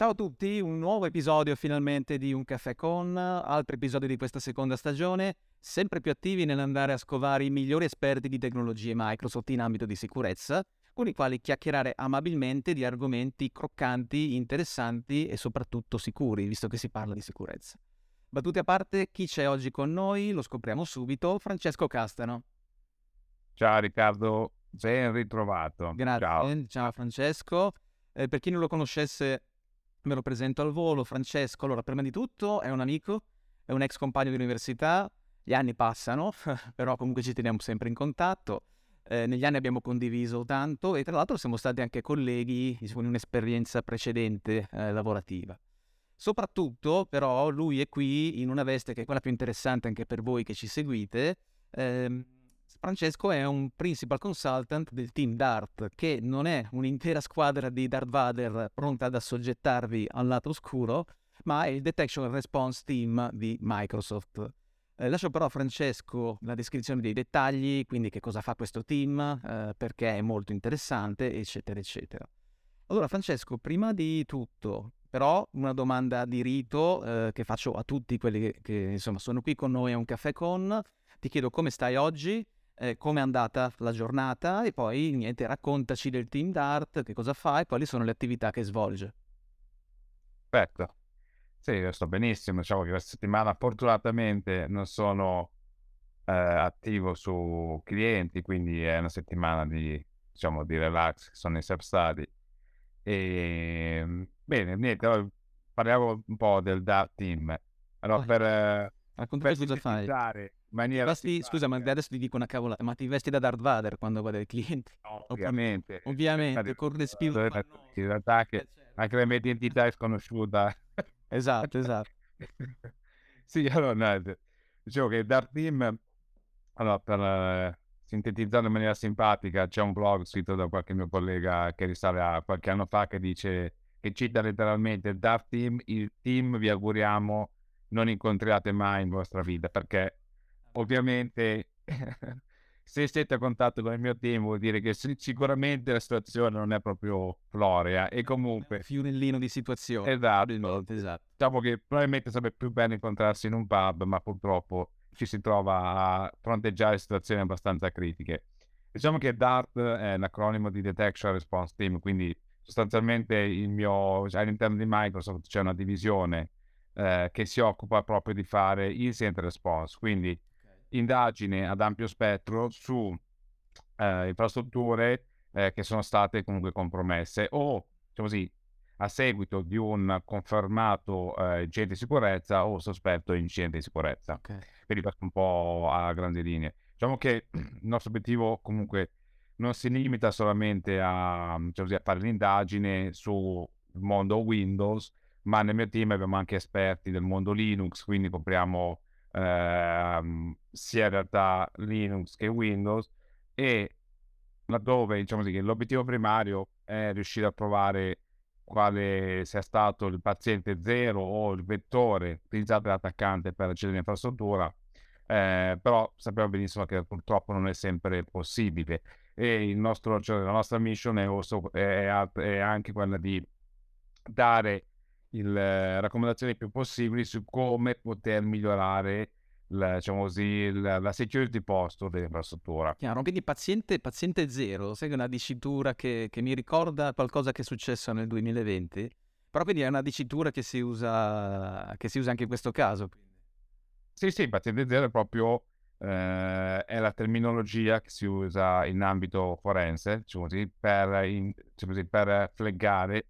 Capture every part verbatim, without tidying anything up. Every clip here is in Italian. Ciao a tutti, un nuovo episodio finalmente di Un Caffè Con, altro episodio di questa seconda stagione, sempre più attivi nell'andare a scovare i migliori esperti di tecnologie Microsoft in ambito di sicurezza, con i quali chiacchierare amabilmente di argomenti croccanti, interessanti e soprattutto sicuri, visto che si parla di sicurezza. Battute a parte, chi c'è oggi con noi? Lo scopriamo subito, Francesco Castano. Ciao Riccardo, ben ritrovato. Grazie, ciao, ciao Francesco. Eh, per chi non lo conoscesse, me lo presento al volo. Francesco, allora, prima di tutto è un amico, è un ex compagno di università, gli anni passano, però comunque ci teniamo sempre in contatto, eh, negli anni abbiamo condiviso tanto e tra l'altro siamo stati anche colleghi, diciamo, in un'esperienza precedente eh, lavorativa. Soprattutto però lui è qui in una veste che è quella più interessante anche per voi che ci seguite. eh, Francesco è un principal consultant del team Dart, che non è un'intera squadra di Darth Vader pronta ad assoggettarvi al lato oscuro, ma è il Detection and Response Team di Microsoft. Eh, lascio però a Francesco la descrizione dei dettagli, quindi che cosa fa questo team, eh, perché è molto interessante, eccetera, eccetera. Allora Francesco, prima di tutto, però, una domanda di rito eh, che faccio a tutti quelli che, che insomma sono qui con noi a Un Caffè Con. Ti chiedo come stai oggi, Eh, come è andata la giornata e poi niente, raccontaci del team Dart, che cosa fa e quali sono le attività che svolge. Perfetto, sì, io sto benissimo, diciamo che questa settimana fortunatamente non sono eh, attivo su clienti, quindi è una settimana di, diciamo, di relax, sono in self-study e bene, niente, parliamo un po' del Dart team. Allora, oh, per... Eh, raccontaci cosa fai. Vesti, scusa, ma adesso ti dico una cavolata, ma ti vesti da Darth Vader quando guardi il cliente? Ovviamente. Ovviamente, con il respiro. In realtà anche la mia identità è sconosciuta. Esatto, esatto. Sì, allora, dicevo che Darth Team, allora, per sintetizzarlo in maniera simpatica, c'è un blog scritto da qualche mio collega che risale a qualche anno fa, che dice, che cita letteralmente Darth Team, il team vi auguriamo non incontriate mai in vostra vita, perché ovviamente se siete a contatto con il mio team vuol dire che sicuramente la situazione non è proprio florea e comunque è un fiorellino di situazioni. Esatto, esatto. Diciamo che probabilmente sarebbe più bene incontrarsi in un pub, ma purtroppo ci si trova a fronteggiare situazioni abbastanza critiche. Diciamo che DART è l'acronimo di Detection and Response Team, quindi sostanzialmente il mio, cioè all'interno di Microsoft c'è una divisione eh, che si occupa proprio di fare incident response, quindi indagine ad ampio spettro su eh, infrastrutture eh, che sono state comunque compromesse o, diciamo così, a seguito di un confermato eh, incidente di sicurezza o sospetto incidente di sicurezza. Okay. Quindi passo un po' a grandi linee. Diciamo che il nostro obiettivo comunque non si limita solamente a, diciamo così, a fare l'indagine sul mondo Windows, ma nel mio team abbiamo anche esperti del mondo Linux, quindi compriamo Uh, sia in realtà Linux che Windows, e laddove, diciamo così, che l'obiettivo primario è riuscire a trovare quale sia stato il paziente zero o il vettore utilizzato dall'attaccante per accedere all'infrastruttura, uh, però sappiamo benissimo che purtroppo non è sempre possibile e il nostro, cioè, la nostra mission è, also, è, è anche quella di dare Il, eh, raccomandazioni più possibili su come poter migliorare la, diciamo così, la, la security posture dell'infrastruttura. Chiaro, quindi paziente, paziente zero, sai che è una dicitura che, che mi ricorda qualcosa che è successo nel duemilaventi, però quindi è una dicitura che si usa, che si usa anche in questo caso. Sì, sì, paziente zero è proprio eh, è la terminologia che si usa in ambito forense, diciamo così, per, in, diciamo così, per flaggare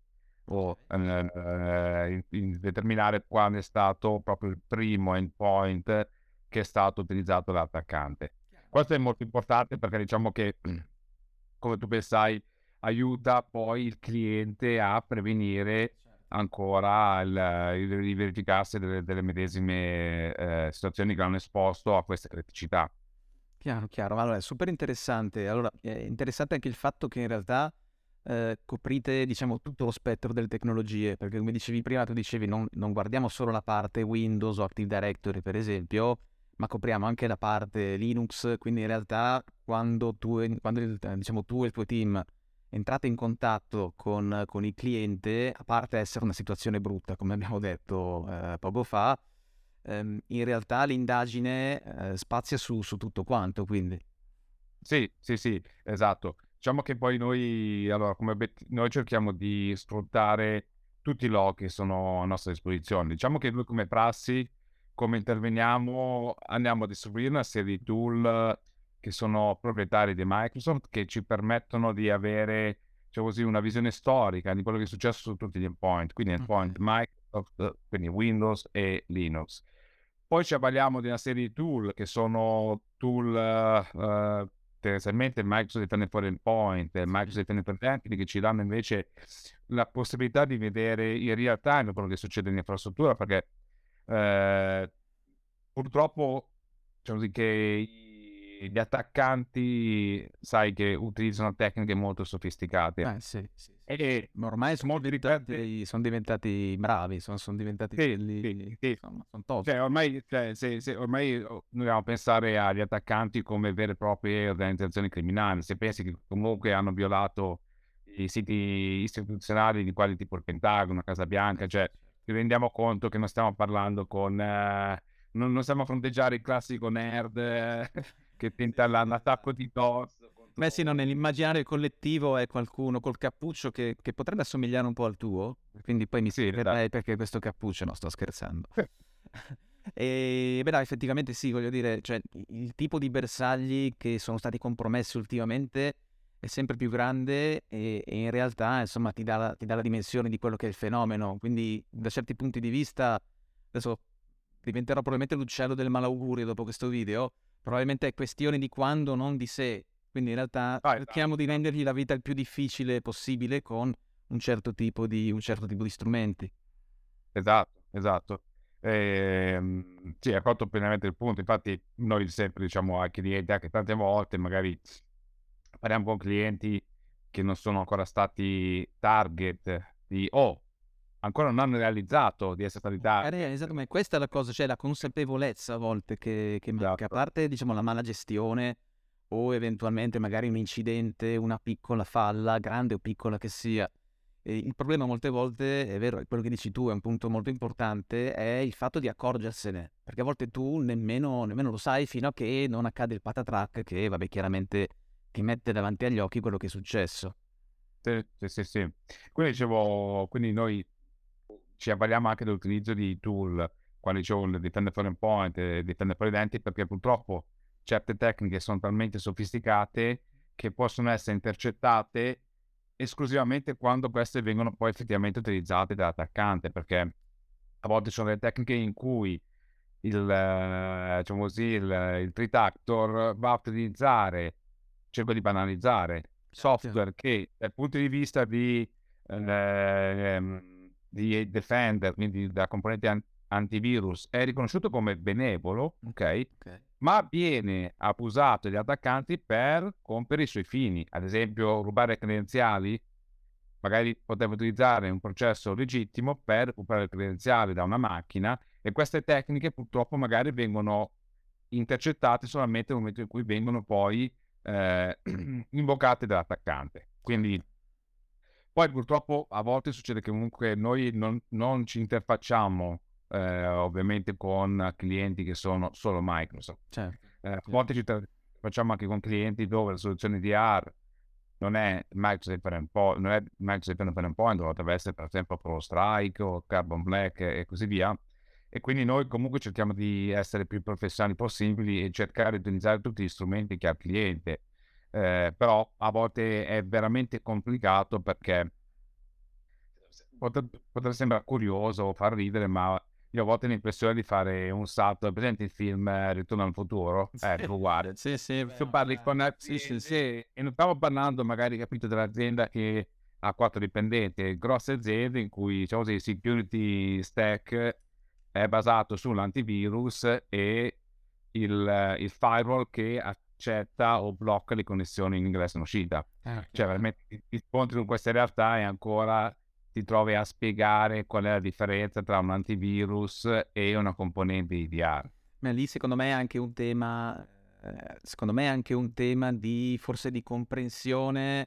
o eh, in determinare quale è stato proprio il primo endpoint che è stato utilizzato dall'attaccante. Questo è molto importante perché, diciamo che, come tu ben sai, aiuta poi il cliente a prevenire ancora il, il, il verificarsi delle, delle medesime eh, situazioni che hanno esposto a queste criticità. Chiaro, chiaro. Allora, è super interessante. Allora, è interessante anche il fatto che in realtà Eh, coprite, diciamo, tutto lo spettro delle tecnologie, perché come dicevi prima, tu dicevi non, non guardiamo solo la parte Windows o Active Directory per esempio, ma copriamo anche la parte Linux, quindi in realtà quando tu, quando, diciamo, tu e il tuo team entrate in contatto con, con il cliente, a parte essere una situazione brutta, come abbiamo detto eh, poco fa, ehm, in realtà l'indagine eh, spazia su, su tutto quanto, quindi. Sì, sì, sì, esatto. Diciamo che poi noi, allora, come bet- noi cerchiamo di sfruttare tutti i log che sono a nostra disposizione. Diciamo che noi come prassi, come interveniamo, andiamo a distribuire una serie di tool che sono proprietari di Microsoft, che ci permettono di avere, diciamo così, una visione storica di quello che è successo su tutti gli endpoint, quindi endpoint okay. Microsoft, quindi Windows e Linux. Poi ci avvaliamo di una serie di tool che sono tool uh, uh, tendenzialmente Microsoft Defender for Endpoint e Microsoft Defender for Identity, che ci danno invece la possibilità di vedere in real time quello che succede nell'infrastruttura, perché eh, purtroppo diciamo così che gli attaccanti, sai, che utilizzano tecniche molto sofisticate. Eh, sì, sì, sì. E ma ormai sono diventati, ripete... sono diventati bravi, sono, sono diventati sì, quelli, sì, sì. Insomma, sono top. Cioè, ormai, cioè, se, se, ormai dobbiamo pensare agli attaccanti come vere e proprie organizzazioni criminali. Se pensi che comunque hanno violato i siti istituzionali di quali tipo il Pentagono, Casa Bianca, eh, cioè ci rendiamo conto che non stiamo parlando con... Eh, non, non stiamo a fronteggiare il classico nerd... Eh, che tenta l'attacco di torso. Beh sì, no, nell'immaginario collettivo è qualcuno col cappuccio che, che potrebbe assomigliare un po' al tuo, quindi poi mi sì, spiegherai perché questo cappuccio, no, sto scherzando. E beh, dai, effettivamente sì, voglio dire, cioè il tipo di bersagli che sono stati compromessi ultimamente è sempre più grande e, e in realtà, insomma, ti dà, la, ti dà la dimensione di quello che è il fenomeno, quindi da certi punti di vista, adesso diventerò probabilmente l'uccello del malaugurio dopo questo video, probabilmente è questione di quando, non di se, quindi in realtà ah, cerchiamo esatto. di rendergli la vita il più difficile possibile con un certo tipo di, un certo tipo di strumenti. Esatto, esatto. Eh, sì, ha colto pienamente il punto, infatti noi sempre diciamo ai clienti, anche tante volte magari parliamo con clienti che non sono ancora stati target di o oh, ancora non hanno realizzato di essere stati target. Esatto, ma questa è la cosa, cioè la consapevolezza a volte che, che manca, esatto. A parte diciamo la mala gestione o eventualmente magari un incidente, una piccola falla, grande o piccola che sia. E il problema molte volte, è vero, è quello che dici tu, è un punto molto importante, è il fatto di accorgersene, perché a volte tu nemmeno, nemmeno lo sai fino a che non accade il patatrack che, vabbè, chiaramente ti mette davanti agli occhi quello che è successo. Sì, sì, sì, sì. Quindi dicevo, quindi noi ci avvaliamo anche dell'utilizzo di tool, quali c'è il Defender for Endpoint e Defender for Identity, perché purtroppo certe tecniche sono talmente sofisticate che possono essere intercettate esclusivamente quando queste vengono poi effettivamente utilizzate dall'attaccante, perché a volte ci sono delle tecniche in cui il, diciamo così, il, il threat actor va a utilizzare, cerco di banalizzare, software che dal punto di vista di... Eh, di Defender, quindi da componente an- antivirus, è riconosciuto come benevolo, okay? ok? Ma viene abusato dagli attaccanti per compiere i suoi fini, ad esempio rubare credenziali, magari poteva utilizzare un processo legittimo per recuperare credenziali da una macchina, e queste tecniche purtroppo magari vengono intercettate solamente nel momento in cui vengono poi eh, invocate dall'attaccante. Quindi poi purtroppo a volte succede che comunque noi non, non ci interfacciamo eh, ovviamente con clienti che sono solo Microsoft. Certo. Eh, a volte ci interfacciamo anche con clienti dove la soluzione D R non è Microsoft per Endpoint, non è Microsoft per Endpoint, potrebbe essere per esempio ProStrike o Carbon Black e così via. E quindi noi comunque cerchiamo di essere più professionali possibili e cercare di utilizzare tutti gli strumenti che ha il cliente. Eh, però a volte è veramente complicato, perché potrebbe, potrebbe sembrare curioso o far ridere, ma io a volte ho l'impressione di fare un salto. Presente il film Ritorno al futuro? Sì, ecco, guarda, sì, sì, tu beh, parli beh, con sì, sì, sì. E non stavo parlando magari, capito, dell'azienda che ha quattro dipendenti, grosse aziende in cui, diciamo, il security stack è basato sull'antivirus e il, il firewall che accetta o blocca le connessioni in ingresso e in uscita. Ah, cioè veramente ti scontri con questa realtà e ancora ti trovi a spiegare qual è la differenza tra un antivirus e una componente I D R. Ma lì secondo me è anche un tema eh, secondo me è anche un tema di forse di comprensione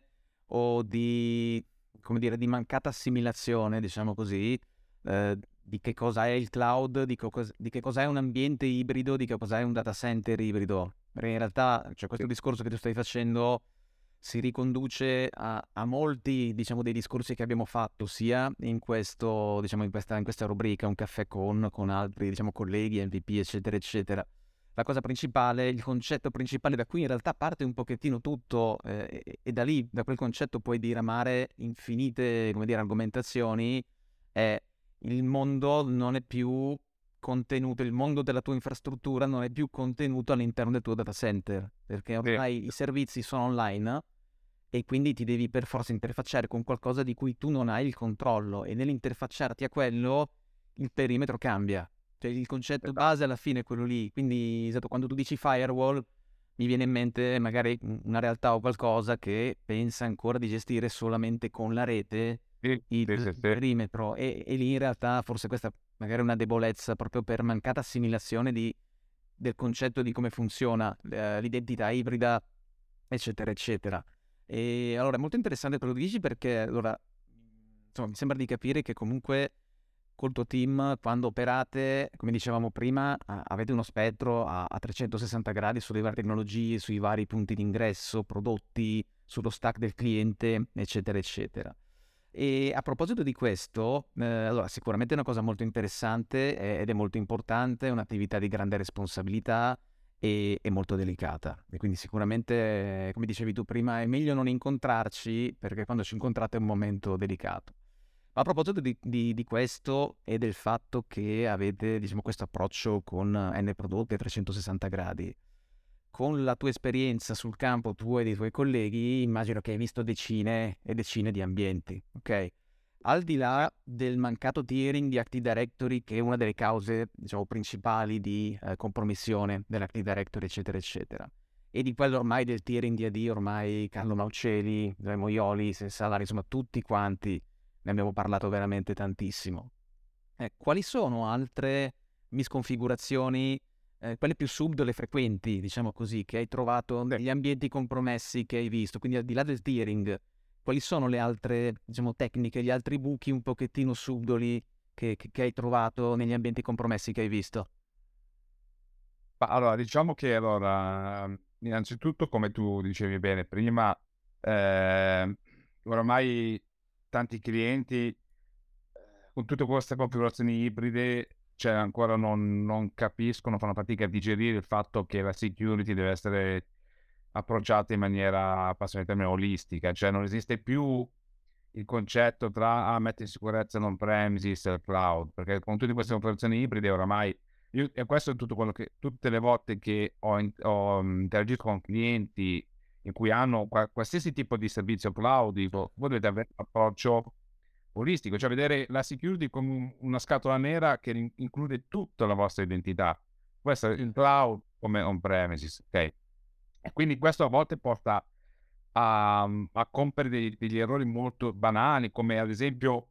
o di, come dire, di mancata assimilazione, diciamo così, eh, di che cosa è il cloud, di, co- di che cosa è un ambiente ibrido, di che cosa è un data center ibrido. Perché in realtà, cioè, questo discorso che tu stai facendo si riconduce a, a molti, diciamo, dei discorsi che abbiamo fatto sia in questo, diciamo, in questa, in questa rubrica, un caffè con, con altri, diciamo, colleghi, M V P, eccetera, eccetera. La cosa principale, il concetto principale da cui in realtà parte un pochettino tutto, eh, e, e da lì, da quel concetto puoi diramare infinite, come dire, argomentazioni, è il mondo non è più contenuto, il mondo della tua infrastruttura non è più contenuto all'interno del tuo data center, perché ormai yeah. i servizi sono online e quindi ti devi per forza interfacciare con qualcosa di cui tu non hai il controllo, e nell'interfacciarti a quello il perimetro cambia, cioè il concetto esatto. base alla fine è quello lì. Quindi esatto, quando tu dici firewall mi viene in mente magari una realtà o qualcosa che pensa ancora di gestire solamente con la rete il, il perimetro, e, e lì in realtà forse questa magari è una debolezza proprio per mancata assimilazione di, del concetto di come funziona eh, l'identità ibrida, eccetera eccetera. E allora è molto interessante quello che dici, perché allora insomma mi sembra di capire che comunque col tuo team, quando operate, come dicevamo prima, a, avete uno spettro a, a trecentosessanta gradi sulle varie tecnologie, sui vari punti d'ingresso, prodotti, sullo stack del cliente, eccetera eccetera. E a proposito di questo, eh, allora sicuramente è una cosa molto interessante eh, ed è molto importante, è un'attività di grande responsabilità e è molto delicata, e quindi sicuramente, come dicevi tu prima, è meglio non incontrarci, perché quando ci incontrate è un momento delicato. Ma a proposito di, di, di questo e del fatto che avete, diciamo, questo approccio con N prodotti a trecentosessanta gradi, con la tua esperienza sul campo, tu e dei tuoi colleghi, immagino che hai visto decine e decine di ambienti, ok? Al di là del mancato tiering di Active Directory, che è una delle cause, diciamo, principali di eh, compromissione dell'Active Directory, eccetera, eccetera, e di quello ormai del tiering di A D, ormai Carlo Mauceli, Zoe Moioli, Sensalari, insomma, tutti quanti, ne abbiamo parlato veramente tantissimo. Eh, quali sono altre misconfigurazioni, eh, quelle più subdole, frequenti, diciamo così, che hai trovato negli ambienti compromessi che hai visto? Quindi al di là del tiering, quali sono le altre, diciamo, tecniche, gli altri buchi un pochettino subdoli che, che, che hai trovato negli ambienti compromessi che hai visto? Allora, diciamo che allora, innanzitutto, come tu dicevi bene prima, eh, oramai tanti clienti con tutte queste configurazioni ibride, cioè, ancora non, non capiscono, fanno fatica a digerire il fatto che la security deve essere approcciata in maniera, passami il termine, olistica, cioè non esiste più il concetto tra ah, mettere in sicurezza l'on-premises e il cloud, perché con tutte queste configurazioni ibride oramai, io, e questo è tutto quello che tutte le volte che ho, in, ho interagito con clienti in cui hanno qualsiasi tipo di servizio cloud, dico, voi dovete avere un approccio olistico, cioè vedere la security come una scatola nera che include tutta la vostra identità. Questo è il cloud come on-premises, ok? E quindi questo a volte porta a, a compiere degli, degli errori molto banali, come ad esempio,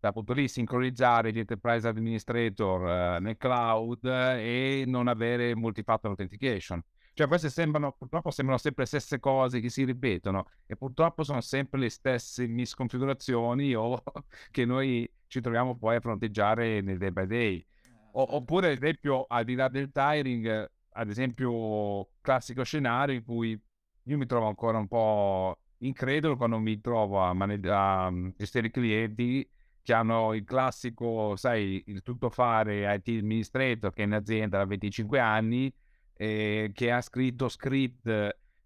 da punto lì, sincronizzare gli Enterprise Administrator eh, nel cloud eh, e non avere multi-factor authentication. Cioè queste sembrano, purtroppo sembrano sempre le stesse cose che si ripetono, e purtroppo sono sempre le stesse misconfigurazioni o che noi ci troviamo poi a fronteggiare nel day by day. O, oppure ad esempio, al di là del tiring, ad esempio classico scenario in cui io mi trovo ancora un po' incredulo quando mi trovo a, maneg- a gestire i clienti che hanno il classico, sai, il tuttofare I T Administrator che è in azienda da venticinque anni, Eh, che ha scritto script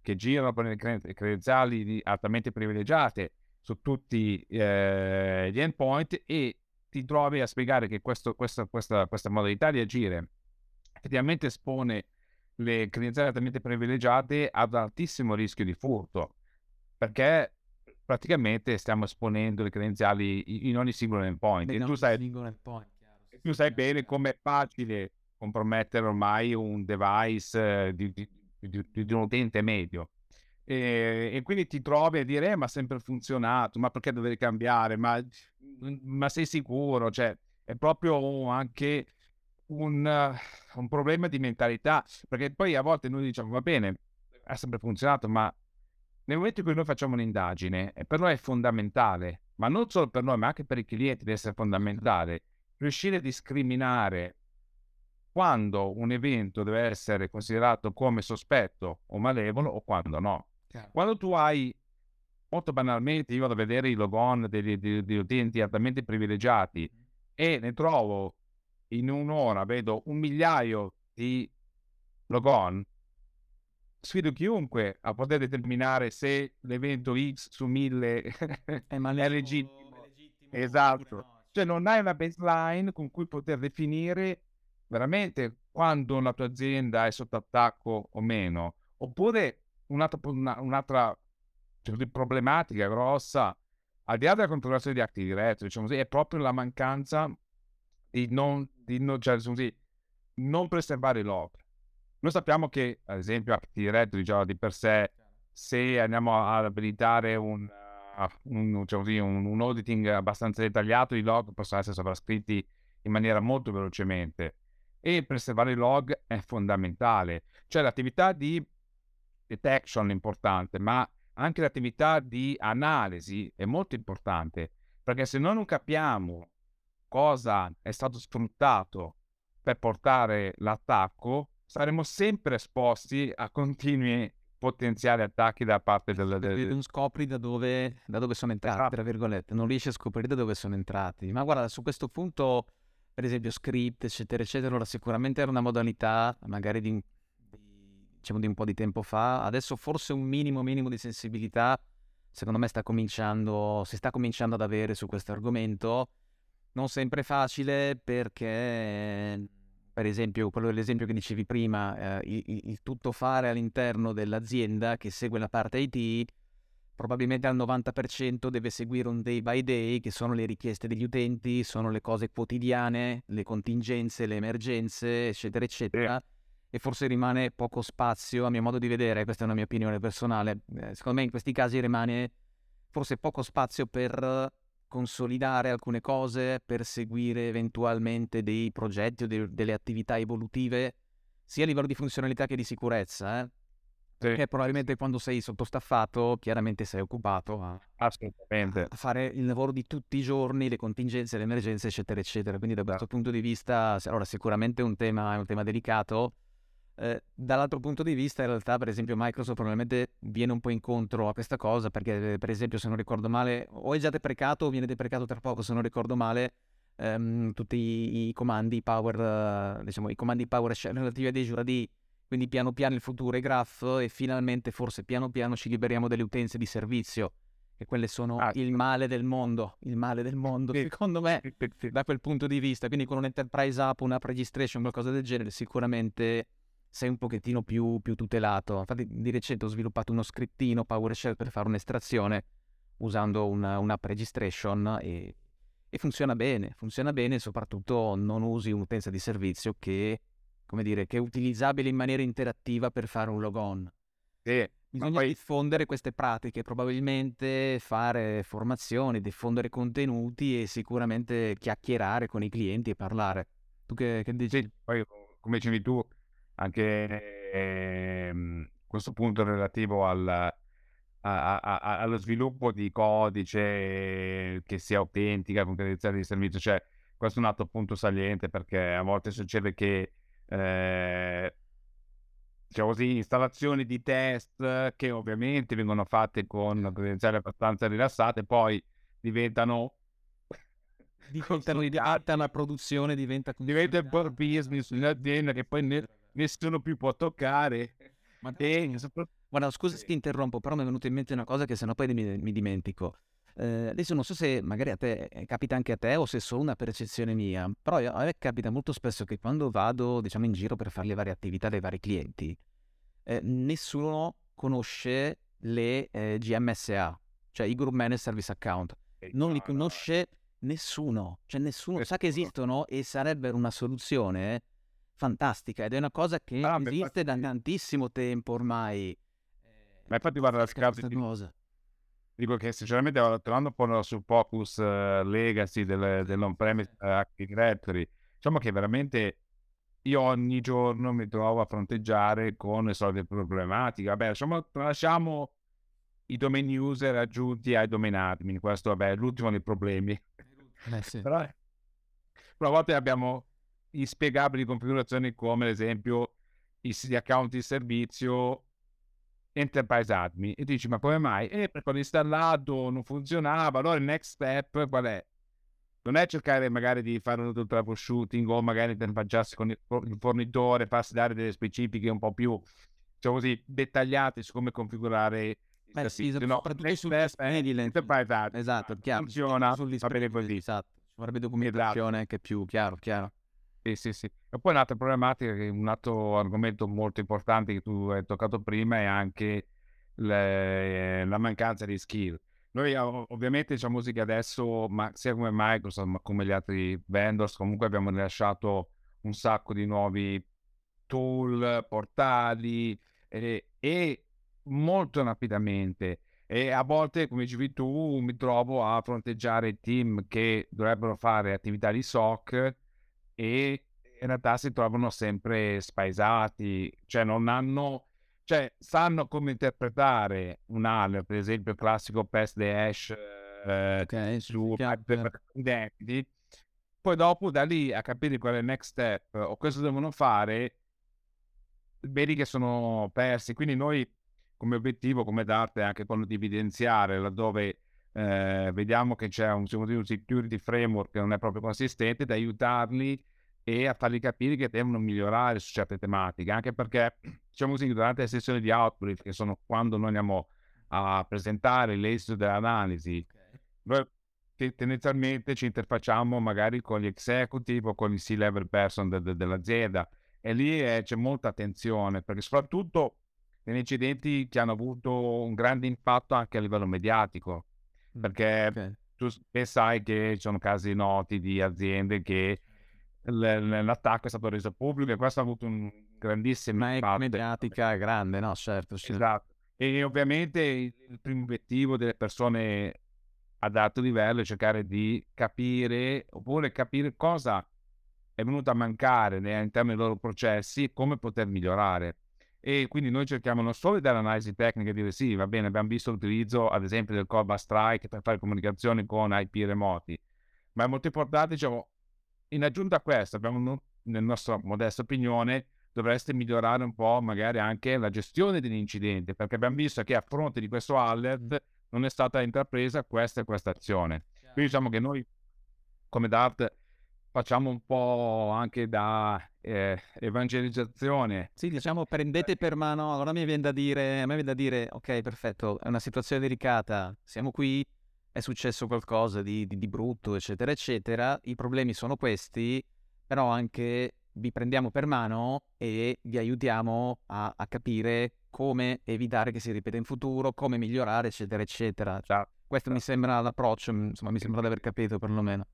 che girano per le credenziali altamente privilegiate su tutti eh, gli endpoint, e ti trovi a spiegare che questo, questo, questa, questa modalità di agire effettivamente espone le credenziali altamente privilegiate ad altissimo rischio di furto, perché praticamente stiamo esponendo le credenziali in ogni singolo endpoint, e tu sai, endpoint, e tu sai bene come è facile compromettere ormai un device di, di, di, di un utente medio, e, e quindi ti trovi a dire eh, ma ha sempre funzionato, ma perché dover cambiare, ma, ma sei sicuro? Cioè è proprio anche un, un problema di mentalità, perché poi a volte noi diciamo va bene, ha sempre funzionato, ma nel momento in cui noi facciamo un'indagine, per noi è fondamentale, ma non solo per noi, ma anche per i clienti deve essere fondamentale, riuscire a discriminare quando un evento deve essere considerato come sospetto o malevolo o quando no. Chiaro. Quando tu hai, molto banalmente, io vado a vedere i logon degli, degli, degli utenti altamente privilegiati e ne trovo in un'ora, vedo un migliaio di logon, sfido chiunque a poter determinare se l'evento X su mille è, male- è legittimo. È legittimo. Esatto. No. Cioè non hai una baseline con cui poter definire veramente quando la tua azienda è sotto attacco o meno. Oppure un'altra, una, un'altra cioè, problematica grossa, al di là della controllazione di Active Directory, diciamo così, è proprio la mancanza di non, di non, cioè, diciamo così, non preservare l'opera. Noi sappiamo che, ad esempio, Active Directory già di per sé, se andiamo ad abilitare un, un, diciamo così, un, un auditing abbastanza dettagliato, i log possono essere sovrascritti in maniera molto velocemente. E preservare i log è fondamentale, cioè l'attività di detection è importante, ma anche l'attività di analisi è molto importante, perché se noi non capiamo cosa è stato sfruttato per portare l'attacco, saremo sempre esposti a continui potenziali attacchi da parte del... del... Non scopri da dove, da dove sono entrati, tra virgolette, non riesci a scoprire da dove sono entrati. Ma guarda, su questo punto, per esempio script, eccetera, eccetera, allora sicuramente era una modalità, magari di, diciamo di un po' di tempo fa, adesso forse un minimo minimo di sensibilità, secondo me sta cominciando, si sta cominciando ad avere su questo argomento, non sempre facile perché... Per esempio, quello dell'esempio che dicevi prima, eh, il, il tutto fare all'interno dell'azienda che segue la parte I T, probabilmente al novanta per cento deve seguire un day by day, che sono le richieste degli utenti, sono le cose quotidiane, le contingenze, le emergenze, eccetera, eccetera. E forse rimane poco spazio, a mio modo di vedere, questa è una mia opinione personale, eh, secondo me in questi casi rimane forse poco spazio per... consolidare alcune cose, per seguire eventualmente dei progetti o de- delle attività evolutive sia a livello di funzionalità che di sicurezza, eh? Sì. Perché probabilmente quando sei sottostaffato chiaramente sei occupato a, a fare il lavoro di tutti i giorni, le contingenze, le emergenze, eccetera eccetera, quindi da questo punto di vista allora sicuramente è un tema, è un tema delicato. Eh, dall'altro punto di vista in realtà per esempio Microsoft probabilmente viene un po' incontro a questa cosa perché per esempio se non ricordo male o è già deprecato o viene deprecato tra poco se non ricordo male ehm, tutti i, i comandi power, diciamo i comandi power shell relativi ad Azure A D, quindi piano piano il futuro è graph e finalmente forse piano piano ci liberiamo delle utenze di servizio e quelle sono ah, il male del mondo il male del mondo sì, secondo me sì. Da quel punto di vista, quindi con un enterprise app, un'app registration, qualcosa del genere sicuramente sei un pochettino più, più tutelato. Infatti di recente ho sviluppato uno scriptino PowerShell per fare un'estrazione usando una, un'app registration e, e funziona bene, funziona bene, soprattutto non usi un'utenza di servizio che, come dire, che è utilizzabile in maniera interattiva per fare un logon. Sì, bisogna poi... diffondere queste pratiche, probabilmente fare formazioni, diffondere contenuti e sicuramente chiacchierare con i clienti e parlare. Tu che, che dici? Sì, poi come dicevi tu, anche ehm, questo punto relativo al, a, a, a, allo sviluppo di codice che sia autentica, concretizzazione di servizio, cioè questo è un altro punto saliente perché a volte succede che eh, diciamo così, installazioni di test che ovviamente vengono fatte con credenziali abbastanza rilassate poi diventano diventano la produzione diventa diventa il core business dell'azienda che poi ne... nessuno più può toccare. Ma te... Guarda, scusa se ti interrompo, però mi è venuta in mente una cosa che sennò poi mi, mi dimentico. Eh, adesso non so se magari a te capita anche a te o se è solo una percezione mia, però io, a me capita molto spesso che quando vado, diciamo, in giro per fare le varie attività dei vari clienti, eh, nessuno conosce le eh, G M S A, cioè i Group Managed Service Account. Non li conosce nessuno, cioè nessuno, nessuno sa che esistono e sarebbero una soluzione fantastica ed è una cosa che ah, esiste infatti, da tantissimo tempo ormai. Ma infatti guarda, scarsi, cosa. Dico che sinceramente tornando un po' sul focus uh, legacy del, dell'on-premise uh, Active Directory, diciamo che veramente io ogni giorno mi trovo a fronteggiare con le solite problematiche. Vabbè, lasciamo, lasciamo i domain user aggiunti ai domain admin. Questo, vabbè, è l'ultimo dei problemi. Eh sì. Però, però a volte abbiamo inspiegabili configurazioni come, ad esempio, gli account di servizio enterprise admin. E dici, ma come mai? Eh, perché l'ho installato, non funzionava. Allora il next step qual è? Non è cercare magari di fare un troubleshooting o magari interfacciarsi con il fornitore, farsi dare delle specifiche un po' più, diciamo così, dettagliate su come configurare. Beh, sì, no, soprattutto sulle spese, esatto, chiaro, funziona, va bene così, esatto, ci vorrebbe documentazione, esatto, che è più chiaro, chiaro. Sì, sì, sì. E poi un'altra problematica, che è un altro argomento molto importante che tu hai toccato prima, è anche le, la mancanza di skill. Noi ovviamente diciamo così che adesso, ma sia come Microsoft ma come gli altri vendors, comunque abbiamo rilasciato un sacco di nuovi tool, portali e, e molto rapidamente, e a volte, come dicevi tu, mi trovo a fronteggiare team che dovrebbero fare attività di S O C e in realtà si trovano sempre spaesati, cioè non hanno, cioè sanno come interpretare un alert, per esempio il classico pass the hash eh, okay, su Identity, poi dopo da lì a capire qual è il next step o cosa devono fare, vedi che sono persi. Quindi noi come obiettivo, come d'arte, è anche quello di evidenziare laddove eh, vediamo che c'è un, un security framework che non è proprio consistente, da aiutarli e a fargli capire che devono migliorare su certe tematiche, anche perché, diciamo così, durante le sessioni di outbrief, che sono quando noi andiamo a presentare l'esito dell'analisi, okay, noi te- tendenzialmente ci interfacciamo magari con gli executive o con i C-level person de- de- dell'azienda, e lì eh, c'è molta attenzione, perché soprattutto negli incidenti che hanno avuto un grande impatto anche a livello mediatico, perché okay, tu sai che ci sono casi noti di aziende che l- l'attacco è stato reso pubblico e questo ha avuto un grandissimo Ma impatto. Mediatica grande, no? Certo, sì. Esatto. E ovviamente il primo obiettivo delle persone ad alto livello è cercare di capire, oppure capire cosa è venuto a mancare all'interno dei loro processi e come poter migliorare. E quindi noi cerchiamo non solo di dare analisi tecnica e dire sì, va bene, abbiamo visto l'utilizzo ad esempio del Cobalt Strike per fare comunicazioni con I P remoti, ma è molto importante, diciamo, in aggiunta a questo abbiamo, nel nostro modesta opinione, dovreste migliorare un po' magari anche la gestione dell'incidente, perché abbiamo visto che a fronte di questo alert non è stata intrapresa questa e questa azione. Quindi diciamo che noi come D A R T facciamo un po' anche da eh, evangelizzazione. Sì, diciamo, prendete per mano. Allora mi viene da dire, a me viene da dire, ok, perfetto, è una situazione delicata, siamo qui, è successo qualcosa di, di, di brutto, eccetera, eccetera, i problemi sono questi, però anche vi prendiamo per mano e vi aiutiamo a, a capire come evitare che si ripeta in futuro, come migliorare, eccetera, eccetera. Cioè, questo mi sembra l'approccio, insomma, mi sembra di aver capito perlomeno.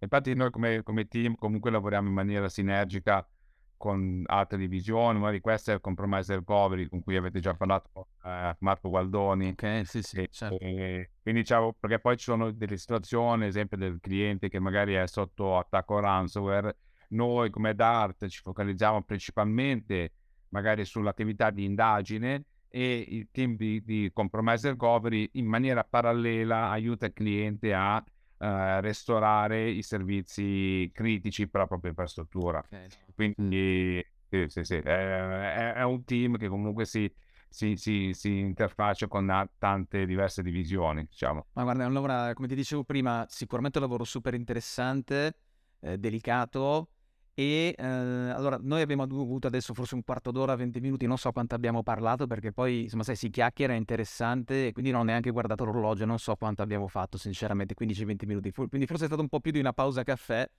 Infatti noi come, come team comunque lavoriamo in maniera sinergica con altre divisioni, una di queste è il Compromise Recovery, con cui avete già parlato con eh, Marco Gualdoni. Ok, sì, sì, e, certo. E, quindi diciamo, perché poi ci sono delle situazioni, ad esempio del cliente che magari è sotto attacco ransomware, noi come D A R T ci focalizziamo principalmente magari sull'attività di indagine, e il team di, di Compromise Recovery in maniera parallela aiuta il cliente a Uh, restaurare i servizi critici per la propria infrastruttura. Okay, no. Quindi sì, sì, sì, è, è un team che comunque si, si, si, si interfaccia con tante diverse divisioni, diciamo. Ma guarda, allora, come ti dicevo prima, sicuramente un lavoro super interessante, eh, delicato, e eh, allora noi abbiamo avuto adesso forse un quarto d'ora, venti minuti, non so quanto abbiamo parlato, perché poi insomma sai, si chiacchiera, è interessante, e quindi non ho neanche guardato l'orologio, non so quanto abbiamo fatto sinceramente, quindici venti minuti, quindi forse è stato un po' più di una pausa caffè,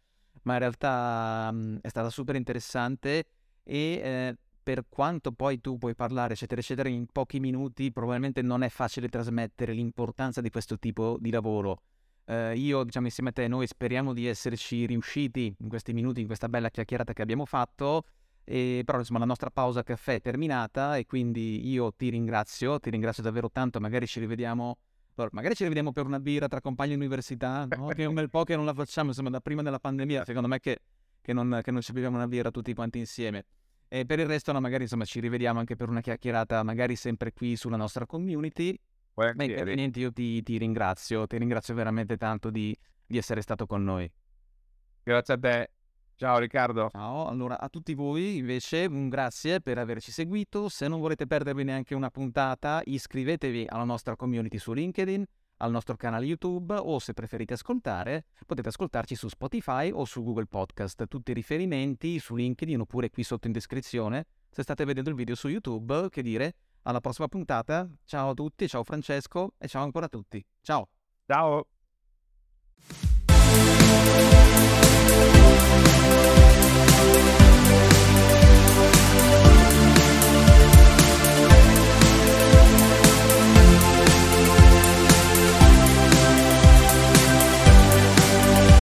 ma in realtà mh, è stata super interessante, e eh, per quanto poi tu puoi parlare eccetera eccetera in pochi minuti, probabilmente non è facile trasmettere l'importanza di questo tipo di lavoro. Uh, io, diciamo, insieme a te, noi speriamo di esserci riusciti in questi minuti, in questa bella chiacchierata che abbiamo fatto, e, però insomma la nostra pausa caffè è terminata, e quindi io ti ringrazio, ti ringrazio davvero tanto, magari ci rivediamo, allora, magari ci rivediamo per una birra tra compagni di università, no? Che è un bel po' che non la facciamo, insomma da prima della pandemia, secondo me che, che, non, che non ci beviamo una birra tutti quanti insieme, e per il resto no, magari insomma ci rivediamo anche per una chiacchierata, magari sempre qui sulla nostra community, Volentieri. Beh, io ti, ti ringrazio, ti ringrazio veramente tanto di, di essere stato con noi. Grazie a te. Ciao Riccardo. Ciao, allora a tutti voi invece un grazie per averci seguito. Se non volete perdervi neanche una puntata, iscrivetevi alla nostra community su LinkedIn, al nostro canale YouTube, o se preferite ascoltare potete ascoltarci su Spotify o su Google Podcast. Tutti i riferimenti su LinkedIn oppure qui sotto in descrizione. Se state vedendo il video su YouTube, che dire, alla prossima puntata. Ciao a tutti, ciao Francesco e ciao ancora a tutti. Ciao. Ciao.